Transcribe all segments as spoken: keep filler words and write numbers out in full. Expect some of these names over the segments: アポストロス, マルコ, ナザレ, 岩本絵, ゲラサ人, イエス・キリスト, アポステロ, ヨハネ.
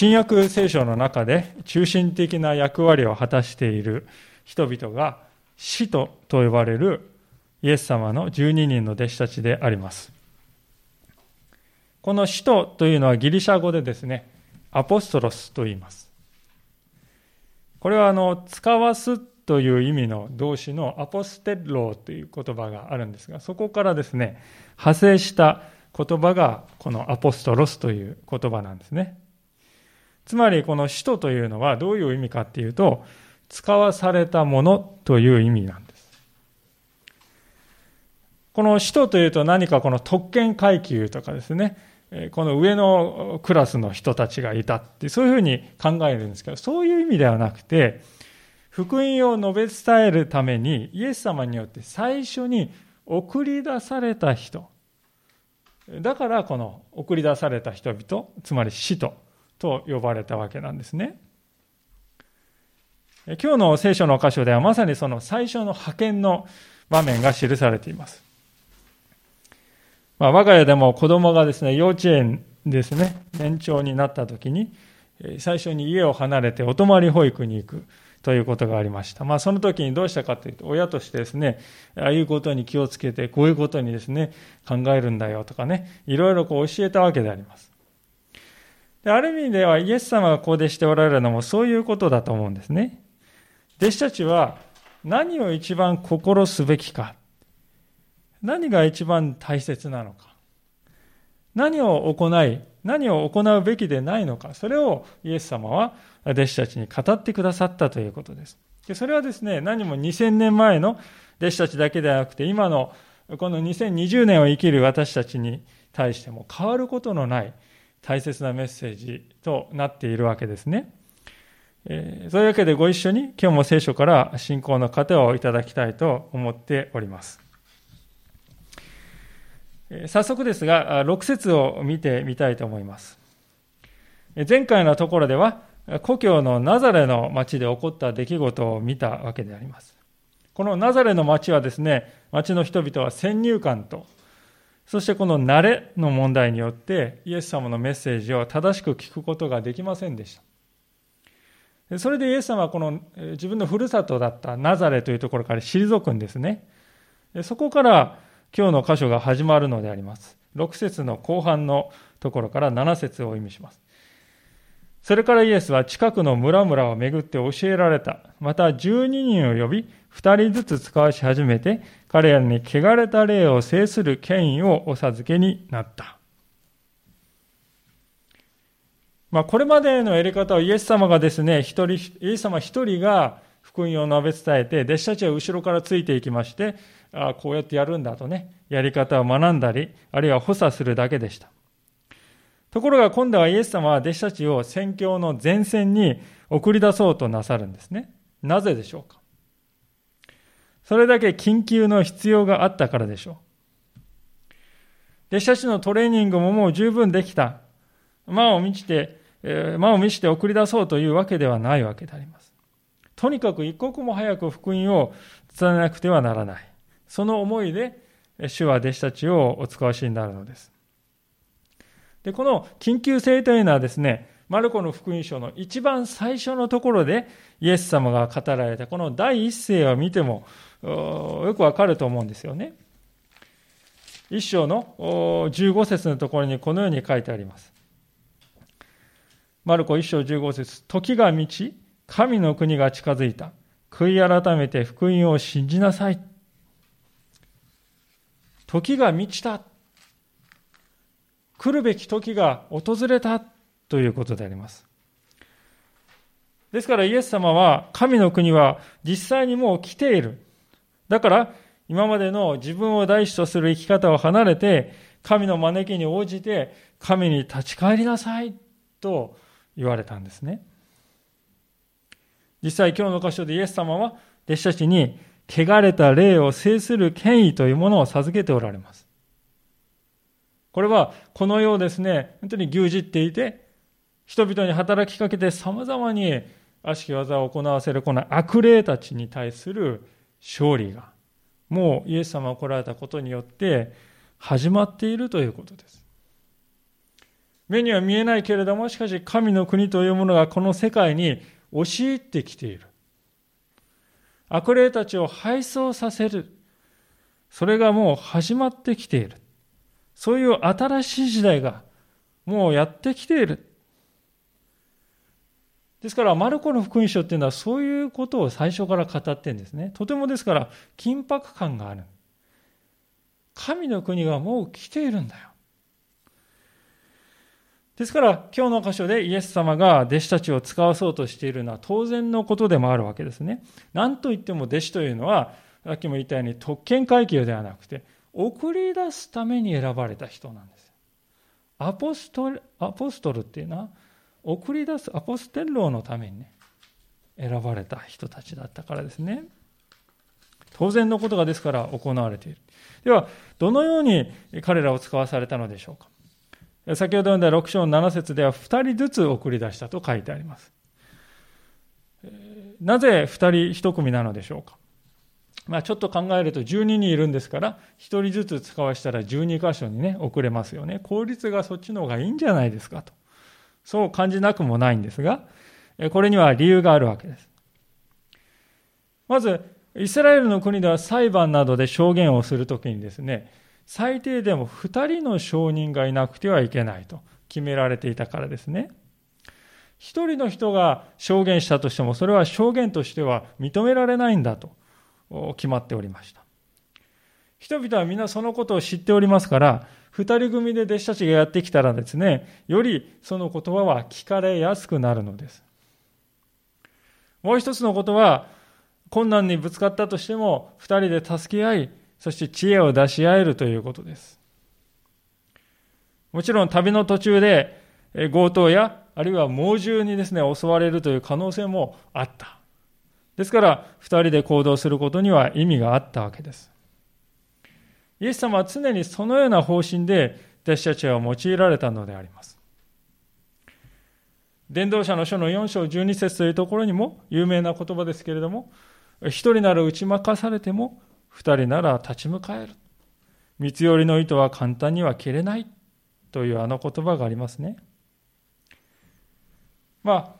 新約聖書の中で中心的な役割を果たしている人々が使徒と呼ばれるイエス様のじゅうににんの弟子たちであります。この使徒というのはギリシャ語でですね、アポストロスと言います。これはあの使わすという意味の動詞のアポステロという言葉があるんですが、そこからですね、派生した言葉がこのアポストロスという言葉なんですね。つまりこの使徒というのはどういう意味かっていうと、使わされたものという意味なんです。この使徒というと何かこの特権階級とかですね、この上のクラスの人たちがいたってそういうふうに考えるんですけど、そういう意味ではなくて、福音を述べ伝えるためにイエス様によって最初に送り出された人、だからこの送り出された人々、つまり使徒と呼ばれたわけなんですね。今日の聖書の箇所ではまさにその最初の派遣の場面が記されています。まあ、我が家でも子供がですね、幼稚園ですね、年長になった時に、最初に家を離れてお泊まり保育に行くということがありました。まあ、その時にどうしたかというと、親としてですね、ああいうことに気をつけて、こういうことにですね、考えるんだよとかね、いろいろこう教えたわけであります。で、ある意味ではイエス様がこうでしておられるのもそういうことだと思うんですね。弟子たちは何を一番心すべきか、何が一番大切なのか、何を行い、何を行うべきでないのか、それをイエス様は弟子たちに語ってくださったということです。で、それはですね、何もにせんねんまえの弟子たちだけではなくて、今のこのにせんにじゅうねんを生きる私たちに対しても変わることのない大切なメッセージとなっているわけですね。えー、そういうわけでご一緒に今日も聖書から信仰の糧をいただきたいと思っております。早速ですが、ろく節を見てみたいと思います。前回のところでは、故郷のナザレの町で起こった出来事を見たわけであります。このナザレの町はですね、町の人々は先入観と、そしてこの慣れの問題によって、イエス様のメッセージを正しく聞くことができませんでした。それでイエス様はこの自分のふるさとだったナザレというところから退くんですね。そこから、今日の箇所が始まるのであります。ろく節の後半のところからなな節を意味します。それからイエスは近くの村々を巡って教えられた。またじゅうににんを呼び、ふたりずつ使わし始めて、彼らに汚れた霊を制する権威をお授けになった。まあ、これまでのやり方をイエス様がですね、一人、イエス様一人が福音を述べ伝えて、弟子たちは後ろからついていきまして、ああこうやってやるんだとね、やり方を学んだり、あるいは補佐するだけでした。ところが今度はイエス様は弟子たちを宣教の前線に送り出そうとなさるんですね。なぜでしょうか。それだけ緊急の必要があったからでしょう。弟子たちのトレーニングももう十分できた。満を満ちて、えー、満を満ちて送り出そうというわけではないわけであります。とにかく一刻も早く福音を伝えなくてはならない。その思いで主は弟子たちをお使わしになるのです。で、この緊急性というのはですね、マルコの福音書の一番最初のところでイエス様が語られたこの第一声を見てもよくわかると思うんですよね。一章のじゅうご節のところにこのように書いてあります。マルコ一章じゅうご節、時が満ち、神の国が近づいた。悔い改めて福音を信じなさい。時が満ちた、来るべき時が訪れたということであります。ですからイエス様は、神の国は実際にもう来ている。だから今までの自分を第一とする生き方を離れて、神の招きに応じて神に立ち返りなさいと言われたんですね。実際今日の箇所でイエス様は弟子たちに、汚れた霊を制する権威というものを授けておられます。これはこの世をですね、本当に牛耳っていて、人々に働きかけて様々に悪しき技を行わせるこの悪霊たちに対する勝利が、もうイエス様が来られたことによって始まっているということです。目には見えないけれども、しかし神の国というものがこの世界に押し入ってきている。悪霊たちを敗走させる。それがもう始まってきている。そういう新しい時代がもうやってきている。ですからマルコの福音書っていうのはそういうことを最初から語ってるんですね。とてもですから緊迫感がある。神の国がもう来ているんだよ。ですから今日の箇所でイエス様が弟子たちを使わそうとしているのは当然のことでもあるわけですね。なんといっても弟子というのはさっきも言ったように特権階級ではなくて送り出すために選ばれた人なんです。アポストル、アポストルっていうのは送り出すアポステロのためにね選ばれた人たちだったからですね。当然のことがですから行われている。ではどのように彼らを使わされたのでしょうか。先ほど読んだろく章のなな節ではふたりずつ送り出したと書いてあります。なぜふたりいち組なのでしょうか。まあ、ちょっと考えるとじゅうににんいるんですからひとりずつ使わせたらじゅうに箇所にね送れますよね。効率がそっちの方がいいんじゃないですかと。そう感じなくもないんですが、これには理由があるわけです。まず、イスラエルの国では裁判などで証言をするときにですね、最低でもふたりの証人がいなくてはいけないと決められていたからですね。ひとりの人が証言したとしても、それは証言としては認められないんだと決まっておりました。人々はみんなそのことを知っておりますから、二人組で弟子たちがやってきたらですね、よりその言葉は聞かれやすくなるのです。もう一つのことは、困難にぶつかったとしても、二人で助け合い、そして知恵を出し合えるということです。もちろん旅の途中で強盗や、あるいは猛獣にですね、襲われるという可能性もあった。ですから、二人で行動することには意味があったわけです。イエス様は常にそのような方針で弟子たちは用いられたのであります。伝道者の書のよん章じゅうに節というところにも有名な言葉ですけれども、一人なら打ち負かされても二人なら立ち向かえる。三つ折りの糸は簡単には切れないというあの言葉がありますね。まあ、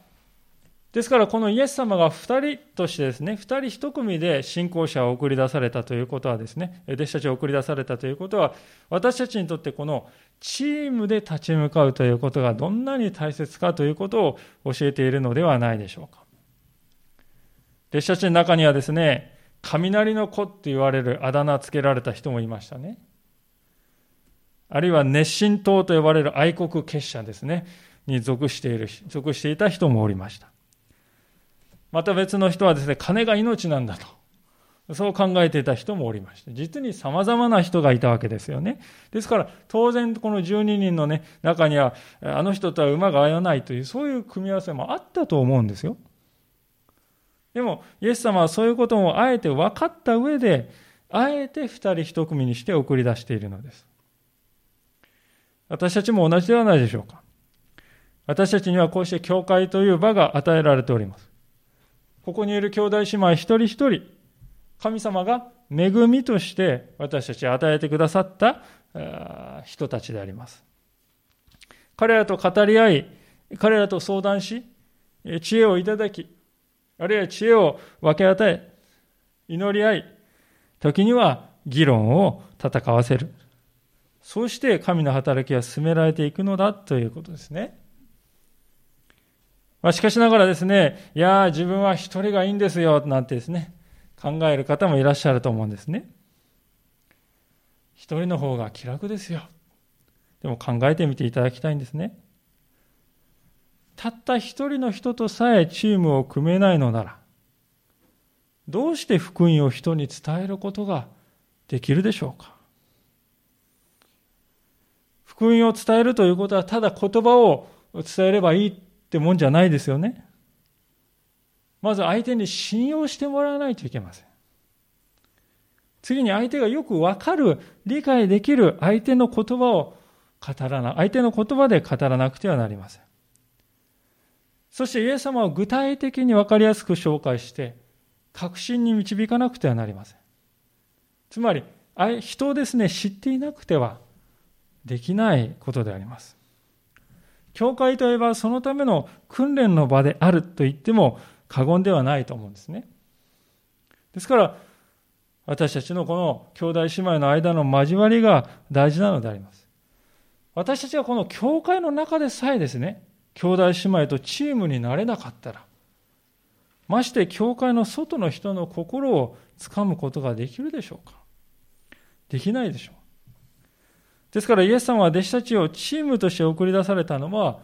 ですからこのイエス様がふたりとしてですね、ふたりいち組で信仰者を送り出されたということはですね、弟子たちを送り出されたということは、私たちにとってこのチームで立ち向かうということがどんなに大切かということを教えているのではないでしょうか。弟子たちの中にはですね、雷の子って言われるあだ名つけられた人もいましたね。あるいは熱心党と呼ばれる愛国結社ですね、に属している、属していた人もおりました。また別の人はですね、金が命なんだと、そう考えていた人もおりまして、実に様々な人がいたわけですよね。ですから当然このじゅうににんの、ね、中にはあの人とは馬が合わないという、そういう組み合わせもあったと思うんですよ。でもイエス様はそういうこともあえて分かった上で、あえてふたりいち組にして送り出しているのです。私たちも同じではないでしょうか。私たちにはこうして教会という場が与えられております。ここにいる兄弟姉妹一人一人、神様が恵みとして私たちに与えてくださった人たちであります。彼らと語り合い、彼らと相談し、知恵をいただき、あるいは知恵を分け与え、祈り合い、時には議論を戦わせる。そうして神の働きは進められていくのだということですね。まあ、しかしながらですね、いや自分は一人がいいんですよなんてですね、考える方もいらっしゃると思うんですね。一人の方が気楽ですよ。でも考えてみていただきたいんですね。たった一人の人とさえチームを組めないのなら、どうして福音を人に伝えることができるでしょうか。福音を伝えるということは、ただ言葉を伝えればいいってもんじゃないですよね。まず相手に信用してもらわないといけません。次に相手がよく分かる、理解できる相手の言葉を語らな、相手の言葉で語らなくてはなりません。そしてイエス様を具体的に分かりやすく紹介して、確信に導かなくてはなりません。つまり、人をですね、知っていなくてはできないことであります。教会といえばそのための訓練の場であると言っても過言ではないと思うんですね。ですから私たちのこの兄弟姉妹の間の交わりが大事なのであります。私たちがこの教会の中でさえですね、兄弟姉妹とチームになれなかったら、まして教会の外の人の心をつかむことができるでしょうか。できないでしょう。ですからイエス様は弟子たちをチームとして送り出されたのは、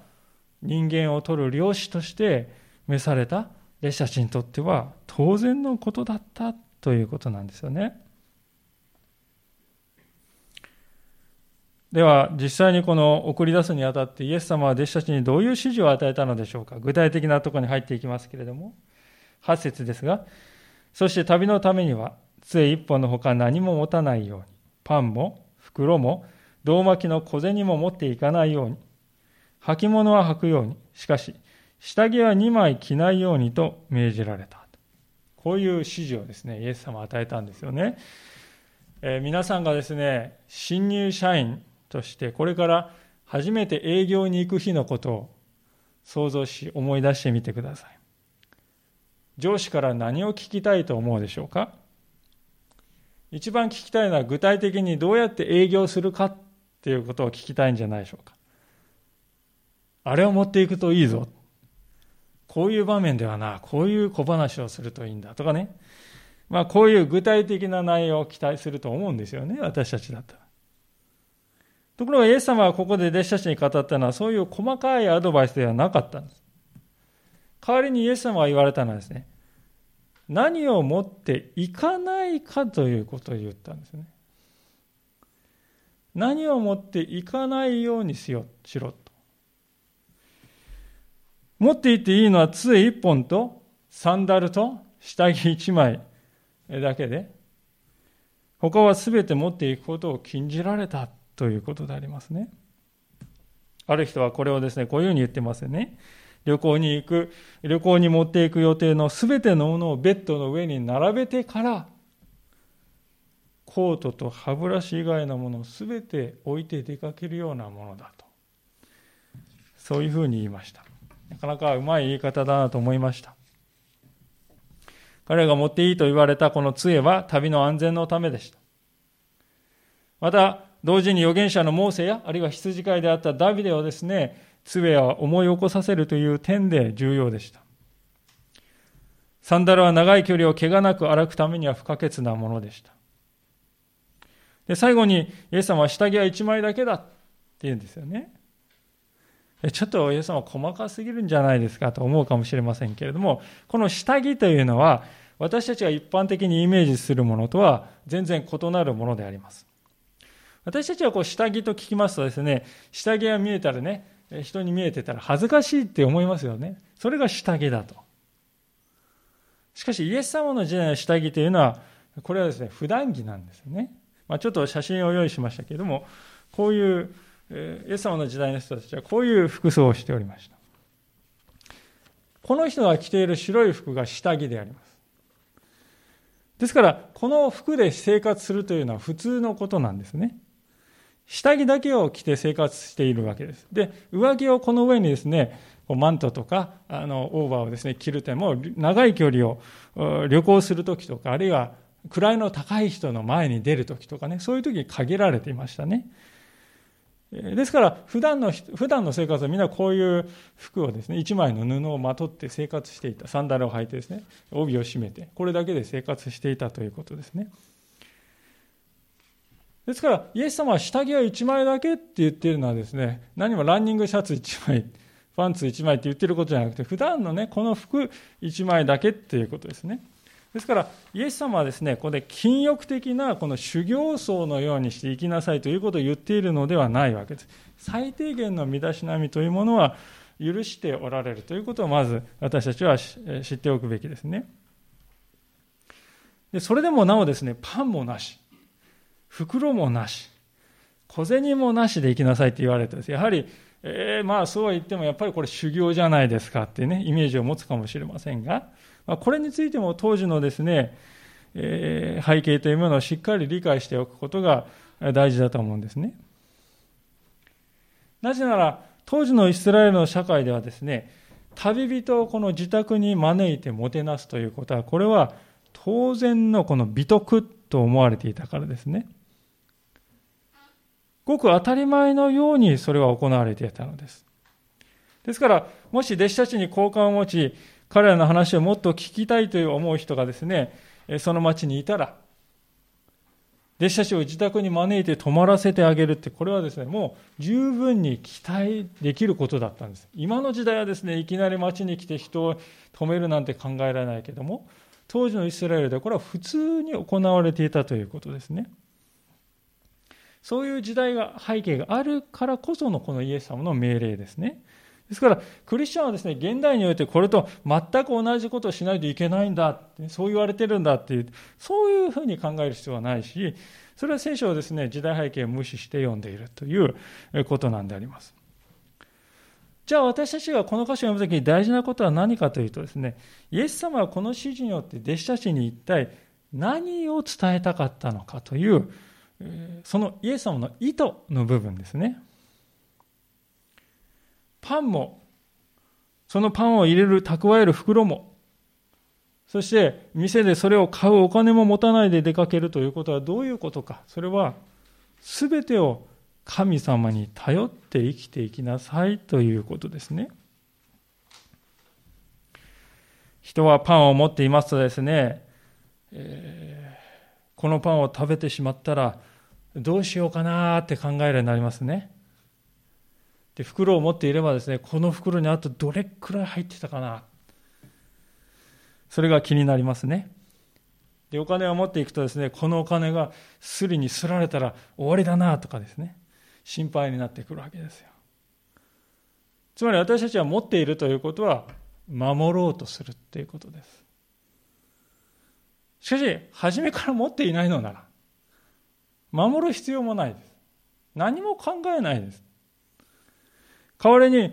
人間を取る漁師として召された弟子たちにとっては当然のことだったということなんですよね。では実際にこの送り出すにあたってイエス様は弟子たちにどういう指示を与えたのでしょうか。具体的なところに入っていきますけれども、はち節ですが、そして旅のためには杖一本のほか何も持たないように、パンも袋も胴巻きの小銭も持っていかないように、履物は履くように、しかし下着はにまい着ないようにと命じられた。こういう指示をですね、イエス様は与えたんですよね。えー、皆さんがですね、新入社員としてこれから初めて営業に行く日のことを想像し思い出してみてください。上司から何を聞きたいと思うでしょうか。一番聞きたいのは具体的にどうやって営業するかっていうことを聞きたいんじゃないでしょうか。あれを持っていくといいぞ、こういう場面ではな、こういう小話をするといいんだとかね、まあ、こういう具体的な内容を期待すると思うんですよね、私たちだったら。ところがイエス様はここで弟子たちに語ったのはそういう細かいアドバイスではなかったんです。代わりにイエス様が言われたのはですね、何を持っていかないかということを言ったんですね。何を持っていかないようにしよ、しろと。持っていっていいのは杖一本とサンダルと下着一枚だけで、他はすべて持っていくことを禁じられたということでありますね。ある人はこれをですね、こういうふうに言ってますよね。旅行に行く、旅行に持っていく予定のすべてのものをベッドの上に並べてから、コートと歯ブラシ以外のものをすべて置いて出かけるようなものだと。そういうふうに言いました。なかなかうまい言い方だなと思いました。彼が持っていいと言われたこの杖は旅の安全のためでした。また、同時に預言者のモーセや、あるいは羊飼いであったダビデをですね、杖は思い起こさせるという点で重要でした。サンダルは長い距離を怪我なく歩くためには不可欠なものでした。で、最後にイエス様は下着はいちまいだけだって言うんですよね。ちょっとイエス様は細かすぎるんじゃないですかと思うかもしれませんけれども、この下着というのは私たちが一般的にイメージするものとは全然異なるものであります。私たちはこう下着と聞きますとですね、下着が見えたらね、人に見えてたら恥ずかしいって思いますよね。それが下着だと。しかしイエス様の時代の下着というのは、これはですね、普段着なんですよね。まあ、ちょっと写真を用意しましたけれども、こういう、えー、イエス様の時代の人たちはこういう服装をしておりました。この人が着ている白い服が下着であります。ですからこの服で生活するというのは普通のことなんですね。下着だけを着て生活しているわけです。で、上着をこの上にですね、マントとかあのオーバーをですね着るても、長い距離を旅行するときとか、あるいは位の高い人の前に出るときとかね、そういうときに限られていましたね。ですから普段の普段の生活はみんなこういう服をですね、一枚の布をまとって生活していた、サンダルを履いてですね、帯を締めて、これだけで生活していたということですね。ですからイエス様は下着はいちまいだけって言っているのはですね、何もランニングシャツいちまい、パンツいちまいって言ってることじゃなくて、普段のね、この服いちまいだけっていうことですね。ですからイエス様はですね、ここで禁欲的なこの修行僧のようにして生きなさいということを言っているのではないわけです。最低限の身だしなみというものは許しておられるということを、まず私たちは知っておくべきですね。で、それでもなおですね、パンもなし、袋もなし、小銭もなしで行きなさいって言われたんです。やはり、えー、まあそうは言ってもやっぱりこれ修行じゃないですかってね、イメージを持つかもしれませんが、まあ、これについても当時のですね、えー、背景というものをしっかり理解しておくことが大事だと思うんですね。なぜなら当時のイスラエルの社会ではですね、旅人をこの自宅に招いてもてなすということは、これは当然のこの美徳と思われていたからですね。ごく当たり前のようにそれは行われていたのです。ですから、もし弟子たちに好感を持ち、彼らの話をもっと聞きたいという思う人がですね、その町にいたら、弟子たちを自宅に招いて泊まらせてあげるって、これはですね、もう十分に期待できることだったんです。今の時代はですね、いきなり町に来て人を泊めるなんて考えられないけども、当時のイスラエルではこれは普通に行われていたということですね。そういう時代が、背景があるからこそのこのイエス様の命令ですね。ですから、クリスチャンはですね、現代においてこれと全く同じことをしないといけないんだって、そう言われてるんだっていう、そういうふうに考える必要はないし、それは聖書をですね、時代背景を無視して読んでいるということなんであります。じゃあ私たちがこの箇所を読むときに大事なことは何かというとですね、イエス様はこの指示によって弟子たちに一体何を伝えたかったのかという、そのイエス様の意図の部分ですね。パンも、そのパンを入れる、蓄える袋も、そして店でそれを買うお金も持たないで出かけるということはどういうことか。それは全てを神様に頼って生きていきなさいということですね。人はパンを持っていますとですね、えー、このパンを食べてしまったらどうしようかなって考えるようになりますね。で、袋を持っていればですね、この袋にあとどれくらい入ってたかな、それが気になりますね。で、お金を持っていくとですね、このお金がすりにすられたら終わりだなとかですね、心配になってくるわけですよ。つまり私たちは持っているということは守ろうとするということです。しかし初めから持っていないのなら守る必要もないです。何も考えないです。代わりに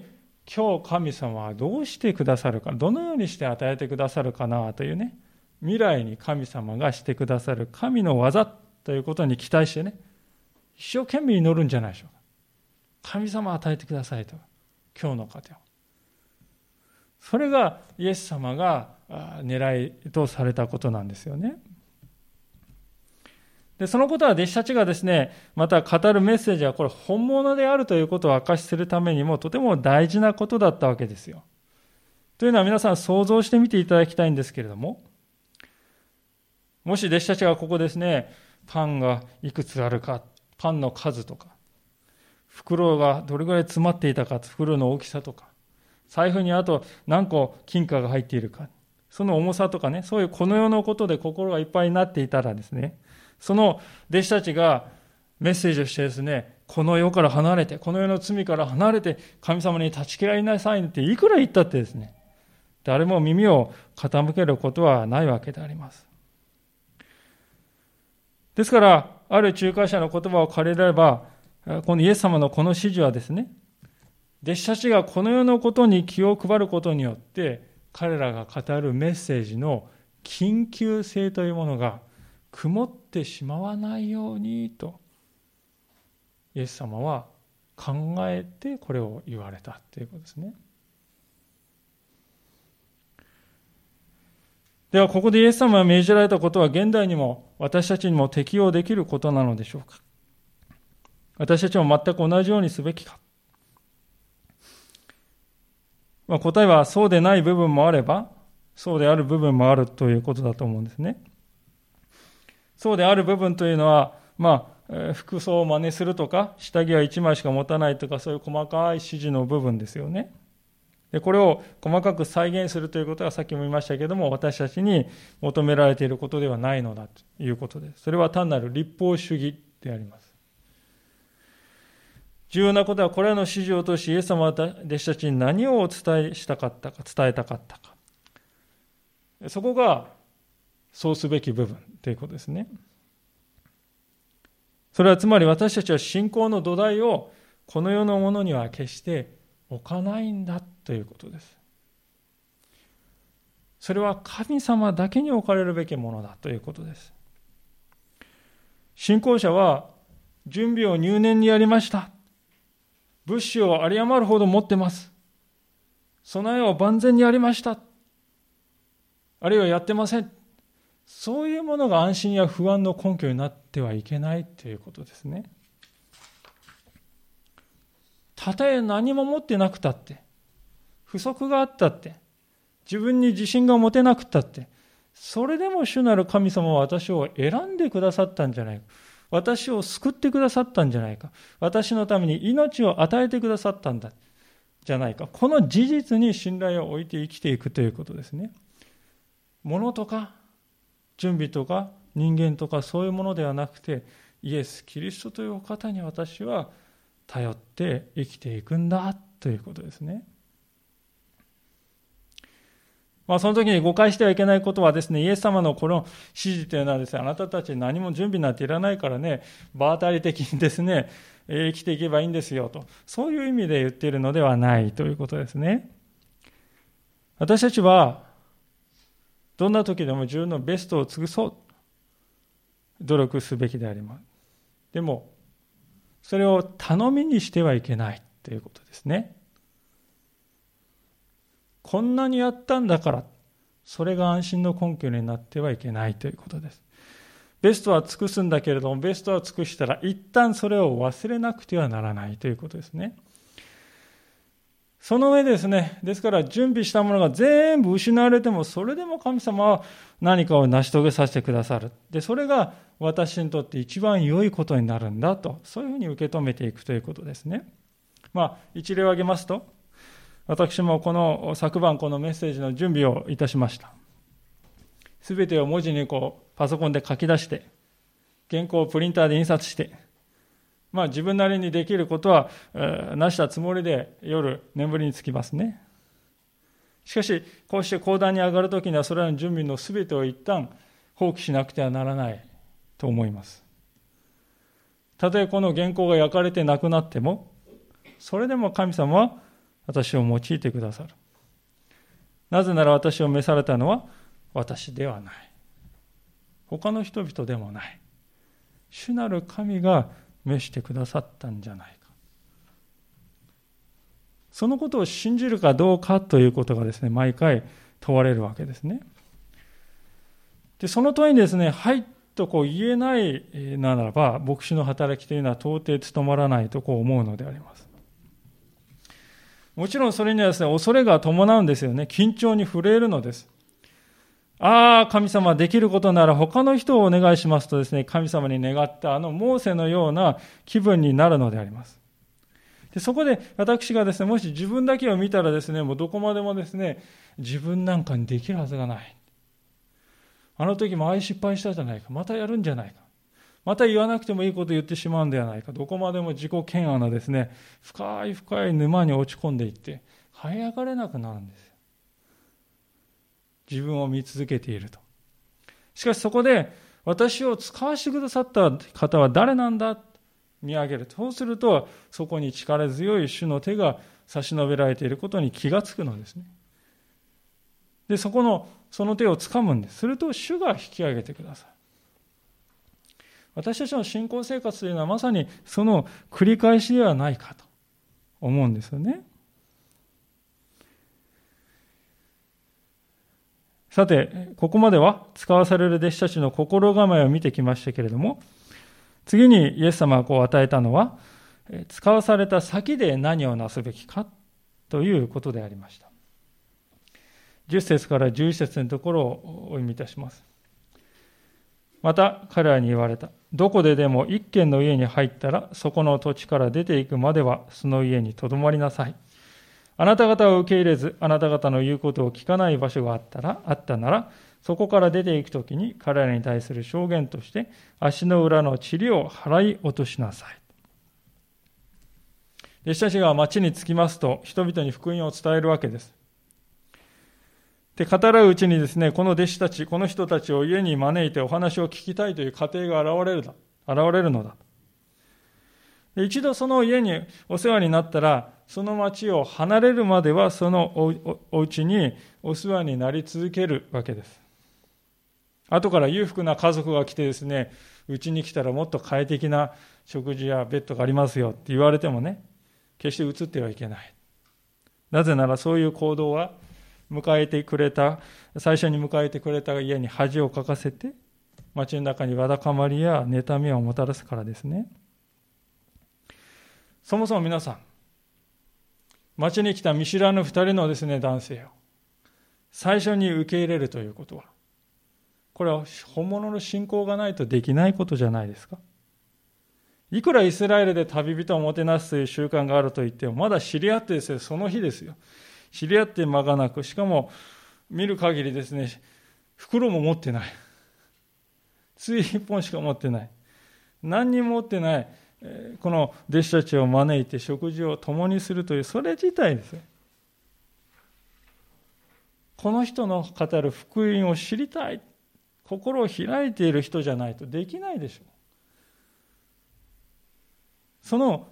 今日神様はどうしてくださるか、どのようにして与えてくださるかなというね、未来に神様がしてくださる神の技ということに期待してね、一生懸命祈るんじゃないでしょうか。神様与えてくださいと、今日の糧を。それがイエス様が狙いとされたことなんですよね。で、そのことは弟子たちがですね、また語るメッセージはこれ本物であるということを明かしするためにもとても大事なことだったわけですよ。というのは皆さん想像してみていただきたいんですけれども、もし弟子たちがここですね、パンがいくつあるか、パンの数とか、袋がどれぐらい詰まっていたか、袋の大きさとか、財布にあと何個金貨が入っているか、その重さとかね、そういうこの世のことで心がいっぱいになっていたらですね、その弟子たちがメッセージをしてですね、この世から離れて、この世の罪から離れて、神様に立ち返りなさいっていくら言ったってですね、誰も耳を傾けることはないわけであります。ですから、ある仲介者の言葉を借りれば、このイエス様のこの指示はですね、弟子たちがこの世のことに気を配ることによって、彼らが語るメッセージの緊急性というものが曇ってしまわないようにと、イエス様は考えてこれを言われたということですね。ではここでイエス様が命じられたことは現代にも私たちにも適用できることなのでしょうか。私たちも全く同じようにすべきか。まあ、答えはそうでない部分もあれば、そうである部分もあるということだと思うんですね。そうである部分というのは、まあ、服装を真似するとか、下着はいちまいしか持たないとか、そういう細かい指示の部分ですよね。で、これを細かく再現するということは、さっきも言いましたけれども、私たちに求められていることではないのだということです。それは単なる立法主義であります。重要なことは、これらの指示を通し、イエス様は弟子たちに何をお伝えしたかったか、伝えたかったか。そこが、そうすべき部分ということですね。それはつまり私たちは信仰の土台をこの世のものには決して置かないんだということです。それは神様だけに置かれるべきものだということです。信仰者は準備を入念にやりました。物資を有り余るほど持ってます。備えを万全にありました。あるいはやってません。そういうものが安心や不安の根拠になってはいけないということですね。たとえ何も持ってなくたって、不足があったって、自分に自信が持てなくたって、それでも主なる神様は私を選んでくださったんじゃないか。私を救ってくださったんじゃないか。私のために命を与えてくださったんだじゃないか。この事実に信頼を置いて生きていくということですね。物とか準備とか人間とかそういうものではなくて、イエス・キリストというお方に私は頼って生きていくんだということですね。まあ、その時に誤解してはいけないことはですね、イエス様のこの指示というのはですね、あなたたち何も準備なんていらないからね、場当たり的にですね、生きていけばいいんですよと、そういう意味で言っているのではないということですね。私たちはどんな時でも自分のベストを尽くそう努力すべきであります。でもそれを頼みにしてはいけないということですね。こんなにやったんだから、それが安心の根拠になってはいけないということです。ベストは尽くすんだけれども、ベストは尽くしたら一旦それを忘れなくてはならないということですね。その上ですね、ですから準備したものが全部失われても、それでも神様は何かを成し遂げさせてくださる。で、それが私にとって一番良いことになるんだと、そういうふうに受け止めていくということですね。まあ、一例を挙げますと、私もこの昨晩このメッセージの準備をいたしました。すべてを文字にこうパソコンで書き出して、原稿をプリンターで印刷して、まあ自分なりにできることはなしたつもりで夜眠りにつきますね。しかしこうして講壇に上がるときにはそれらの準備のすべてを一旦放棄しなくてはならないと思います。たとえこの原稿が焼かれてなくなっても、それでも神様は私を用いてくださる。なぜなら私を召されたのは私ではない、他の人々でもない、主なる神が召してくださったんじゃないか。そのことを信じるかどうかということがですね、毎回問われるわけですね。で、その問いにですね、はいとこう言えないならば、牧師の働きというのは到底務まらないとこう思うのであります。もちろんそれにはですね、恐れが伴うんですよね。緊張に震えるのです。ああ、神様できることなら他の人をお願いしますとですね、神様に願ったあのモーセのような気分になるのであります。で、そこで私がですね、もし自分だけを見たらですね、もうどこまでもですね、自分なんかにできるはずがない。あの時もああ失敗したじゃないか。またやるんじゃないか。また言わなくてもいいことを言ってしまうんではないか。どこまでも自己嫌悪なですね、深い深い沼に落ち込んでいって、這い上がれなくなるんですよ。自分を見続けていると。しかしそこで、私を使わせてくださった方は誰なんだと見上げる。そうすると、そこに力強い主の手が差し伸べられていることに気がつくのですね。で、そこの、その手を掴むんです。すると、主が引き上げてください。私たちの信仰生活というのはまさにその繰り返しではないかと思うんですよね。さて、ここまでは使わされる弟子たちの心構えを見てきましたけれども、次にイエス様がこう与えたのは、使わされた先で何をなすべきかということでありました。じゅっ節からじゅういち節のところをお読みいたします。また彼らに言われた。どこででも一軒の家に入ったら、そこの土地から出ていくまではその家にとどまりなさい。あなた方を受け入れず、あなた方の言うことを聞かない場所があったら、あったなら、そこから出ていくときに彼らに対する証言として、足の裏の塵を払い落としなさい。弟子たちが町に着きますと、人々に福音を伝えるわけです。で、語らううちにですね、この弟子たち、この人たちを家に招いてお話を聞きたいという家庭が現れるだ、現れるのだ。で、一度その家にお世話になったら、その町を離れるまではその お, お, お家にお世話になり続けるわけです。後から裕福な家族が来てですね、うちに来たらもっと快適な食事やベッドがありますよって言われてもね、決して移ってはいけない。なぜならそういう行動は迎えてくれた、最初に迎えてくれた家に恥をかかせて、町の中にわだかまりや妬みをもたらすからですね。そもそも皆さん、町に来た見知らぬふたりのですね、男性を最初に受け入れるということは、これは本物の信仰がないとできないことじゃないですか。いくらイスラエルで旅人をもてなすという習慣があるといっても、まだ知り合ってですね、その日ですよ。知り合って間がなく、しかも見る限りですね、袋も持ってない。杖一本しか持ってない。何にも持ってない、この弟子たちを招いて食事を共にするという、それ自体ですよ。この人の語る福音を知りたい。心を開いている人じゃないとできないでしょう。その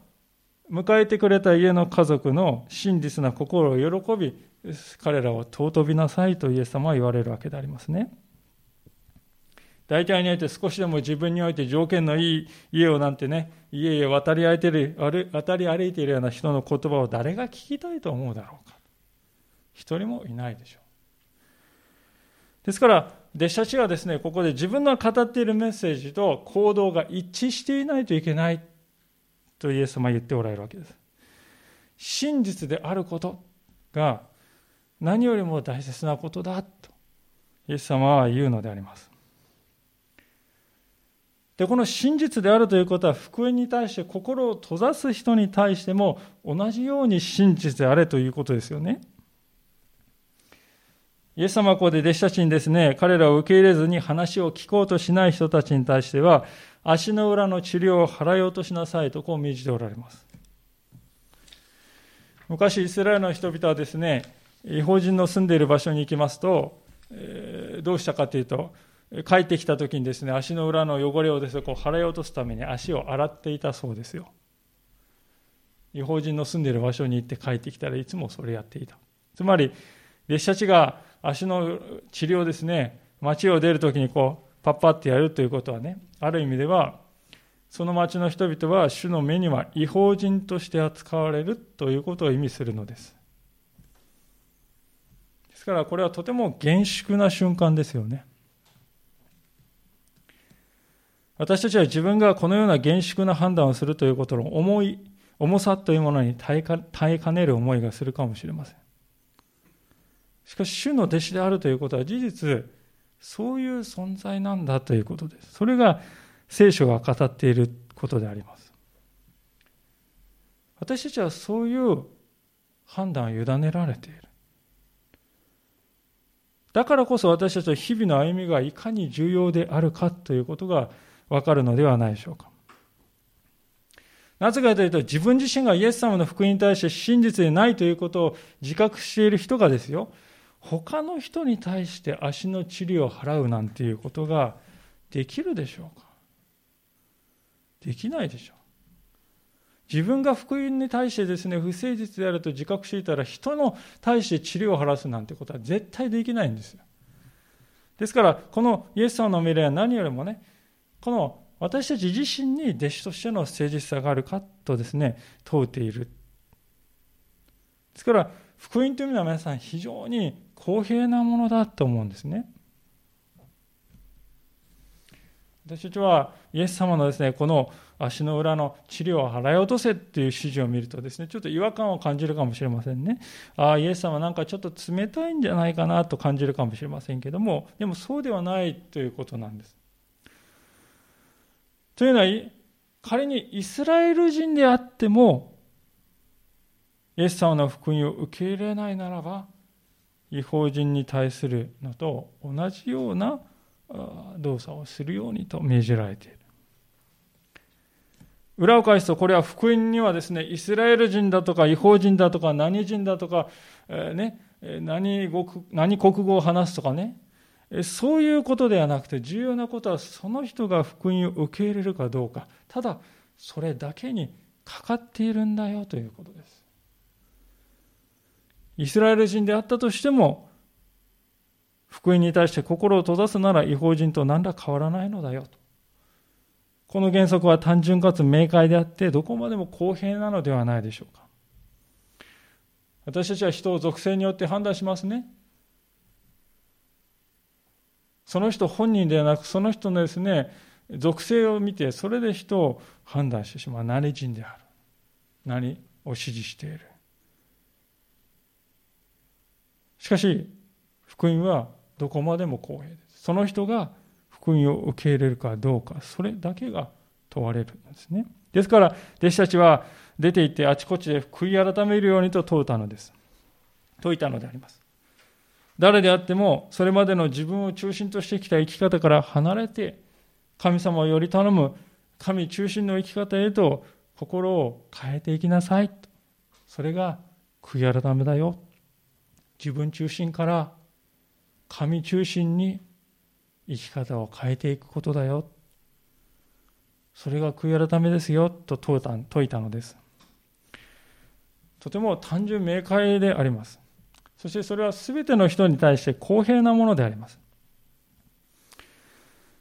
迎えてくれた家の家族の真実な心を喜び、彼らを尊びなさいとイエス様は言われるわけでありますね。大体において少しでも自分において条件のいい家をなんてね、家へ渡り歩いている、渡り歩いているような人の言葉を誰が聞きたいと思うだろうか。一人もいないでしょう。ですから弟子たちはですね、ここで自分の語っているメッセージと行動が一致していないといけないとイエス様は言っておられるわけです。真実であることが何よりも大切なことだとイエス様は言うのであります。で、この真実であるということは、福音に対して心を閉ざす人に対しても同じように真実であれということですよね。イエス様はここで弟子たちにですね、彼らを受け入れずに話を聞こうとしない人たちに対しては、足の裏の治療を払い落としなさいとこう命じておられます。昔イスラエルの人々はですね、違法人の住んでいる場所に行きますと、えー、どうしたかというと、帰ってきた時にですね、足の裏の汚れをですね、こう払い落とすために足を洗っていたそうですよ。違法人の住んでいる場所に行って帰ってきたらいつもそれやっていた。つまり弟子たちが足の治療ですね、町を出るときにこうパッパッとやるということはね、ある意味ではその町の人々は主の目には違法人として扱われるということを意味するのです。ですからこれはとても厳粛な瞬間ですよね。私たちは自分がこのような厳粛な判断をするということの重い重さというものに耐えか、耐えかねる思いがするかもしれません。しかし主の弟子であるということは事実そういう存在なんだということです。それが聖書が語っていることであります。私たちはそういう判断を委ねられている。だからこそ私たちの日々の歩みがいかに重要であるかということが分かるのではないでしょうか。なぜかというと、自分自身がイエス様の福音に対して真実でないということを自覚している人がですよ、他の人に対して足の治療を払うなんていうことができるでしょうか。できないでしょう。自分が福音に対してですね、不誠実であると自覚していたら、人の対して治療を払うなんてことは絶対できないんですよ。ですからこのイエス様の命令は何よりもね、この私たち自身に弟子としての誠実さがあるかとですね、問うている。ですから福音というのは皆さん非常に公平なものだと思うんですね。私たちはイエス様のですね、この足の裏の治療を払い落とせっていう指示を見るとですね、ちょっと違和感を感じるかもしれませんね。ああ、イエス様なんかちょっと冷たいんじゃないかなと感じるかもしれませんけども、でもそうではないということなんです。というのは、仮にイスラエル人であってもイエス様の福音を受け入れないならば、違法人に対するのと同じような動作をするようにと命じられている。裏を返すと、これは福音にはですね、イスラエル人だとか違法人だとか何人だとか、えーね、何国、何国語を話すとかね、そういうことではなくて、重要なことはその人が福音を受け入れるかどうか、ただそれだけにかかっているんだよということです。イスラエル人であったとしても、福音に対して心を閉ざすなら違法人と何ら変わらないのだよと。この原則は単純かつ明快であって、どこまでも公平なのではないでしょうか。私たちは人を属性によって判断しますね。その人本人ではなく、その人のですね、属性を見て、それで人を判断してしまう。何人である、何を支持している。しかし福音はどこまでも公平です。その人が福音を受け入れるかどうか、それだけが問われるんですね。ですから弟子たちは出て行ってあちこちで悔い改めるようにと問うたのです問いたのであります。誰であってもそれまでの自分を中心としてきた生き方から離れて、神様をより頼む神中心の生き方へと心を変えていきなさいと。それが悔い改めだよ。自分中心から神中心に生き方を変えていくことだよ。それが悔い改めですよと問いたのです。とても単純明快であります。そしてそれはすべての人に対して公平なものであります。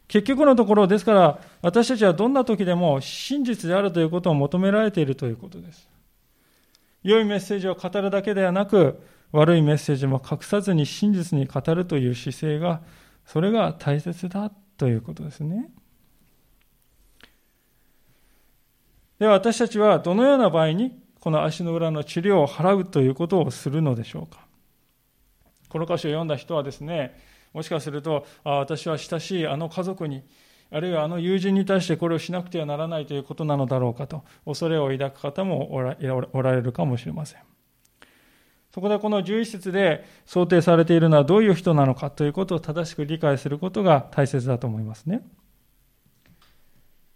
結局のところですから、私たちはどんな時でも真実であるということを求められているということです。良いメッセージを語るだけではなく、悪いメッセージも隠さずに真実に語るという姿勢が、それが大切だということですね。では私たちはどのような場合にこの足の裏の治療を払うということをするのでしょうか。この箇所を読んだ人はですね、もしかすると、ああ私は親しいあの家族に、あるいはあの友人に対してこれをしなくてはならないということなのだろうかと恐れを抱く方もお ら, おられるかもしれません。そこでこのじゅういち節で想定されているのはどういう人なのかということを正しく理解することが大切だと思いますね。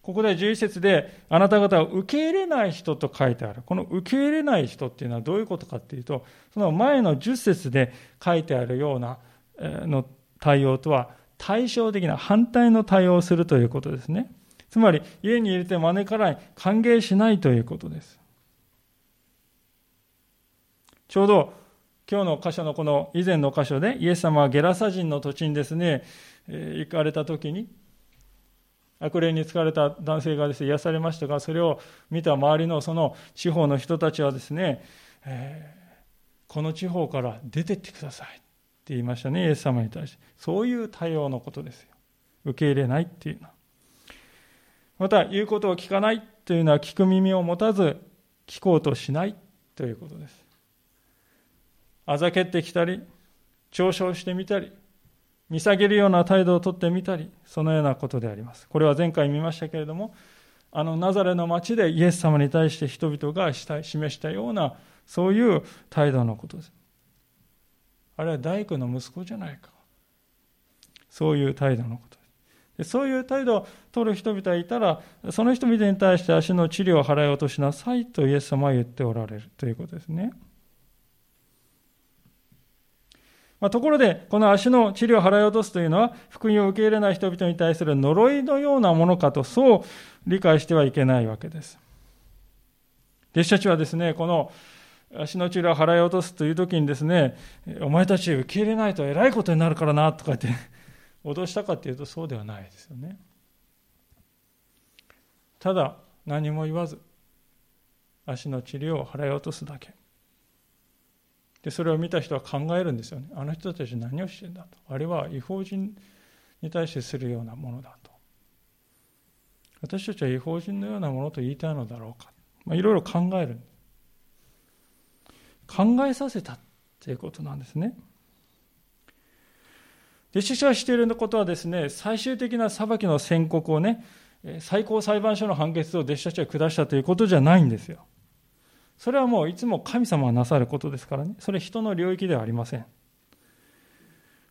ここでじゅういち節であなた方を受け入れない人と書いてある。この受け入れない人っていうのはどういうことかっていうと、その前のじゅう節で書いてあるようなの対応とは対照的な反対の対応をするということですね。つまり家に入れて招かない、歓迎しないということです。ちょうど今日の箇所のこの以前の箇所でイエス様はゲラサ人の土地にですね、えー、行かれた時に悪霊に疲れた男性がですね、癒されましたが、それを見た周りのその地方の人たちはですね、えー、この地方から出てってくださいって言いましたね、イエス様に対して。そういう対応のことですよ。受け入れないっていうのは。また言うことを聞かないというのは聞く耳を持たず聞こうとしないということです。あざけってきたり、嘲笑してみたり、見下げるような態度をとってみたり、そのようなことであります。これは前回見ましたけれども、あのナザレの町でイエス様に対して人々がした示したような、そういう態度のことです。あれは大工の息子じゃないか。そういう態度のことです。で、そういう態度を取る人々がいたら、その人々に対して足の治療を払い落としなさいとイエス様は言っておられるということですね。まあ、ところでこの足の治療を払い落とすというのは福音を受け入れない人々に対する呪いのようなものかと、そう理解してはいけないわけです。弟子たちはですね、この足の治療を払い落とすという時にですね、お前たち受け入れないとえらいことになるからなとかって脅したかというと、そうではないですよね。ただ何も言わず足の治療を払い落とすだけ。でそれを見た人は考えるんですよね。あの人たち何をしてんだと。あれは違法人に対してするようなものだと。私たちは違法人のようなものと言いたいのだろうか。まあ、いろいろ考える。考えさせたということなんですね。弟子たちがしていることはですね、最終的な裁きの宣告をね、最高裁判所の判決を弟子たちが下したということじゃないんですよ。それはもういつも神様がなさることですからね。それ人の領域ではありません。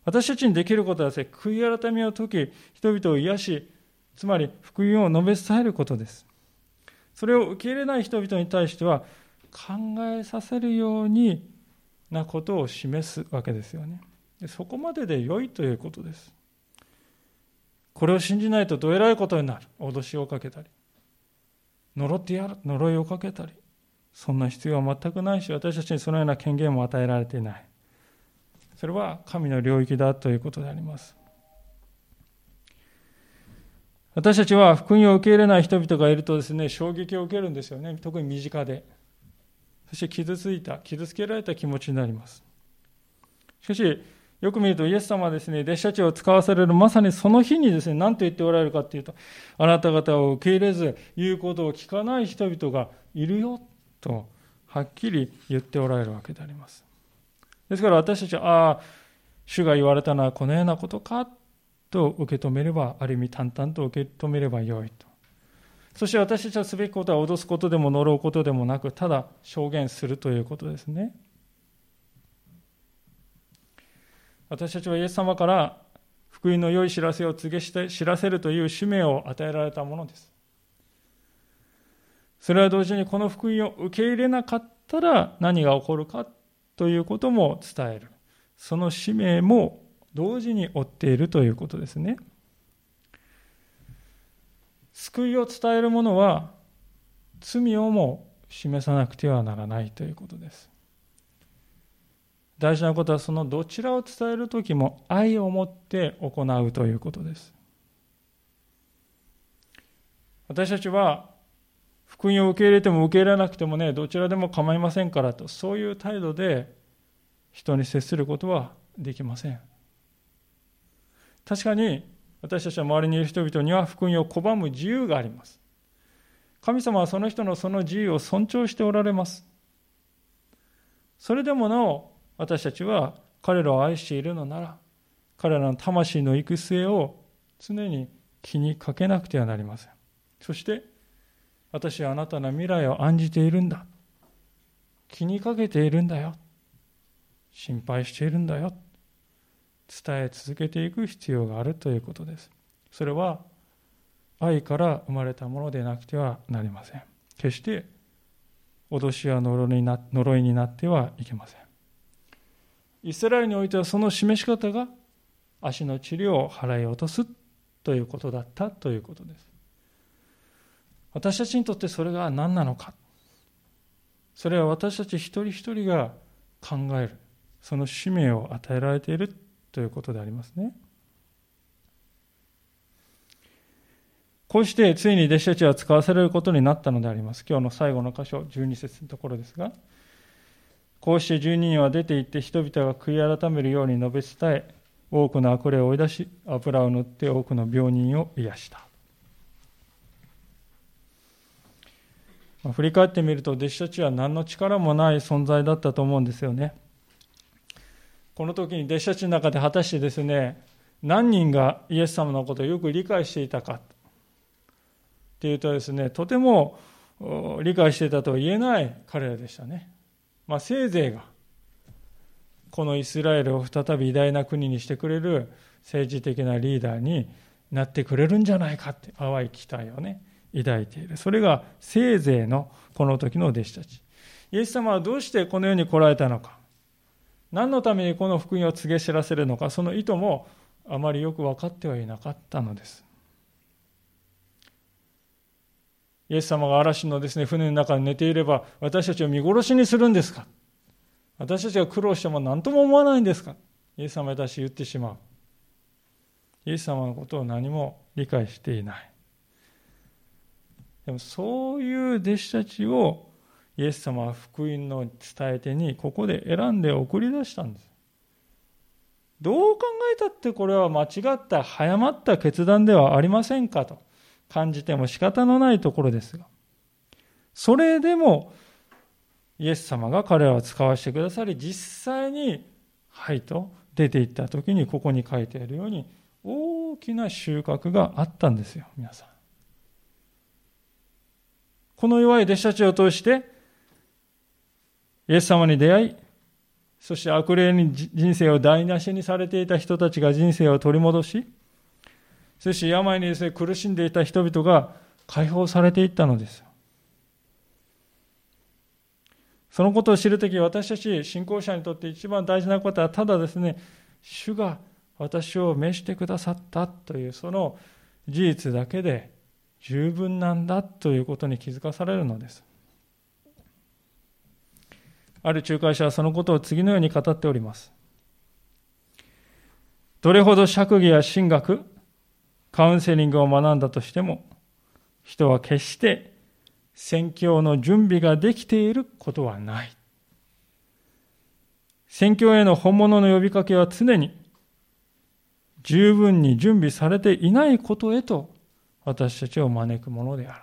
私たちにできることはですね、悔い改めを解き、人々を癒し、つまり福音を述べ伝えることです。それを受け入れない人々に対しては、考えさせるようなことを示すわけですよね。そこまでで良いということです。これを信じないとどえらいことになる。脅しをかけたり、呪ってやる、呪いをかけたり。そんな必要は全くないし、私たちにそのような権限も与えられていない。それは神の領域だということであります。私たちは福音を受け入れない人々がいるとですね、衝撃を受けるんですよね。特に身近で。そして傷ついた、傷つけられた気持ちになります。しかし、よく見るとイエス様はですね、弟子たちを使わされるまさにその日にですね、何と言っておられるかというと、あなた方を受け入れず、言うことを聞かない人々がいるよと、はっきり言っておられるわけであります。ですから私たちは、ああ、主が言われたのはこのようなことかと受け止めれば、ある意味淡々と受け止めればよいと。そして私たちはすべきことは脅すことでも呪うことでもなく、ただ証言するということですね。私たちはイエス様から福音の良い知らせを告げして知らせるという使命を与えられたものです。それは同時にこの福音を受け入れなかったら何が起こるかということも伝える。その使命も同時に負っているということですね。救いを伝える者は罪をも示さなくてはならないということです。大事なことはそのどちらを伝えるときも愛を持って行うということです。私たちは福音を受け入れても受け入れなくてもね、どちらでも構いませんからと、そういう態度で人に接することはできません。確かに私たちは周りにいる人々には福音を拒む自由があります。神様はその人のその自由を尊重しておられます。それでもなお、私たちは彼らを愛しているのなら、彼らの魂の行く末を常に気にかけなくてはなりません。そして、私はあなたの未来を案じているんだ。気にかけているんだよ。心配しているんだよ。伝え続けていく必要があるということです。それは愛から生まれたものでなくてはなりません。決して脅しや呪いになってはいけません。イスラエルにおいてはその示し方が足の塵を払い落とすということだったということです。私たちにとってそれが何なのか、それは私たち一人一人が考える、その使命を与えられているということでありますね。こうしてついに弟子たちは使わされることになったのであります。今日の最後の箇所、じゅうに節のところですが、こうしてじゅうににんは出て行って人々が悔い改めるように述べ伝え、多くの悪霊を追い出し、油を塗って多くの病人を癒した。まあ、振り返ってみると弟子たちは何の力もない存在だったと思うんですよね。この時に弟子たちの中で果たしてですね、何人がイエス様のことをよく理解していたかっていうとですね、とても理解していたとは言えない彼らでしたね。まあ、せいぜいがこのイスラエルを再び偉大な国にしてくれる政治的なリーダーになってくれるんじゃないかって淡い期待をね抱いている。それがせいぜいのこの時の弟子たち。イエス様はどうしてこの世に来られたのか、何のためにこの福音を告げ知らせるのか、その意図もあまりよく分かってはいなかったのです。イエス様が嵐のですね、船の中に寝ていれば私たちを見殺しにするんですか、私たちが苦労しても何とも思わないんですか、イエス様に対して言ってしまう。イエス様のことを何も理解していない。でもそういう弟子たちをイエス様は福音の伝え手にここで選んで送り出したんです。どう考えたってこれは間違った早まった決断ではありませんかと感じても仕方のないところですが、それでもイエス様が彼らを使わせてくださり、実際にはいと出ていった時に、ここに書いてあるように大きな収穫があったんですよ。皆さん、この弱い弟子たちを通してイエス様に出会い、そして悪霊に人生を台無しにされていた人たちが人生を取り戻し、そして病にですね、苦しんでいた人々が解放されていったのです。そのことを知るとき、私たち信仰者にとって一番大事なことは、ただですね、主が私を召してくださったというその事実だけで十分なんだということに気づかされるのです。ある仲介者はそのことを次のように語っております。どれほど釈義や神学、カウンセリングを学んだとしても、人は決して宣教の準備ができていることはない。宣教への本物の呼びかけは常に十分に準備されていないことへと私たちを招くものである。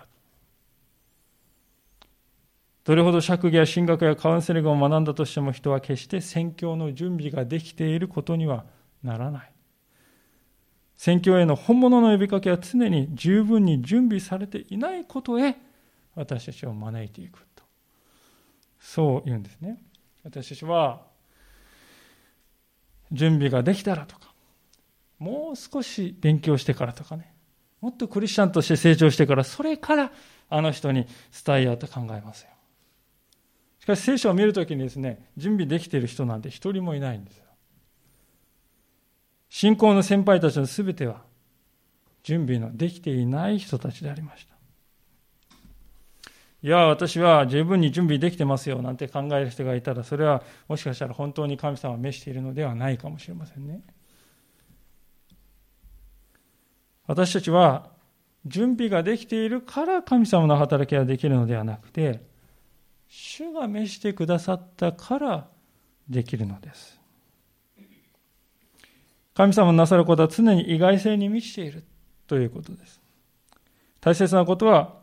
どれほど釈義や神学やカウンセリングを学んだとしても、人は決して宣教の準備ができていることにはならない。宣教への本物の呼びかけは常に十分に準備されていないことへ私たちを招いていくと、そう言うんですね。私たちは準備ができたらとか、もう少し勉強してからとかね、もっとクリスチャンとして成長してから、それからあの人に伝えようと考えますよ。しかし聖書を見るときにですね、準備できている人なんて一人もいないんですよ。信仰の先輩たちのすべては準備のできていない人たちでありました。いや私は十分に準備できてますよなんて考える人がいたら、それはもしかしたら本当に神様を召しているのではないかもしれませんね。私たちは準備ができているから神様の働きができるのではなくて、主が召してくださったからできるのです。神様のなさることは常に意外性に満ちているということです。大切なことは、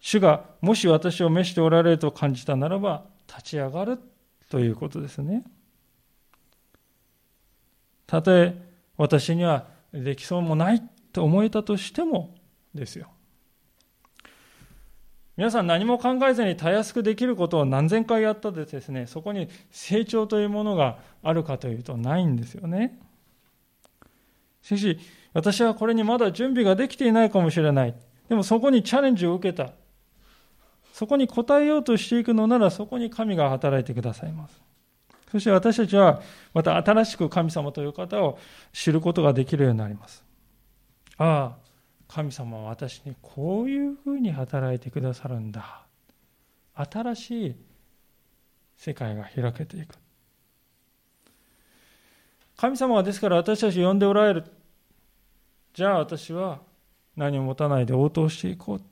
主がもし私を召しておられると感じたならば立ち上がるということですね。たとえ私にはできそうもないと思えたとしてもですよ。皆さん何も考えずにたやすくできることを何千回やったでですね、そこに成長というものがあるかというとないんですよね。しかし私はこれにまだ準備ができていないかもしれない。でもそこにチャレンジを受けた。そこに応えようとしていくのなら、そこに神が働いてくださいます。そして私たちはまた新しく神様という方を知ることができるようになります。ああ、神様は私にこういうふうに働いてくださるんだ。新しい世界が開けていく。神様はですから私たちを呼んでおられる。じゃあ私は何を持たないで応答していこう。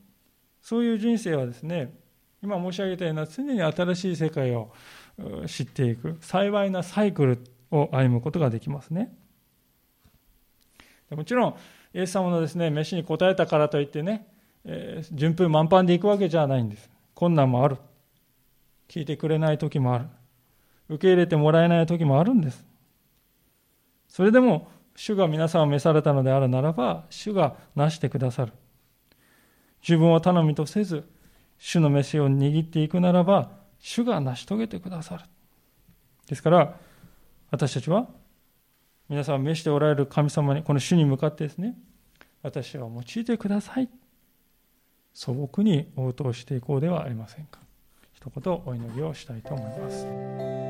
そういう人生はですね、今申し上げたような常に新しい世界を知っていく幸いなサイクルを歩むことができますね。もちろんイエス様のですね、召しに応えたからといってね、えー、順風満帆でいくわけじゃないんです。困難もある。聞いてくれない時もある。受け入れてもらえない時もあるんです。それでも主が皆さんを召されたのであるならば、主がなしてくださる。自分を頼みとせず、主の召しを握っていくならば、主が成し遂げてくださる。ですから私たちは皆さんを召しておられる神様に、この主に向かってですね、私を用いてください、素朴に応答していこうではありませんか。一言お祈りをしたいと思います。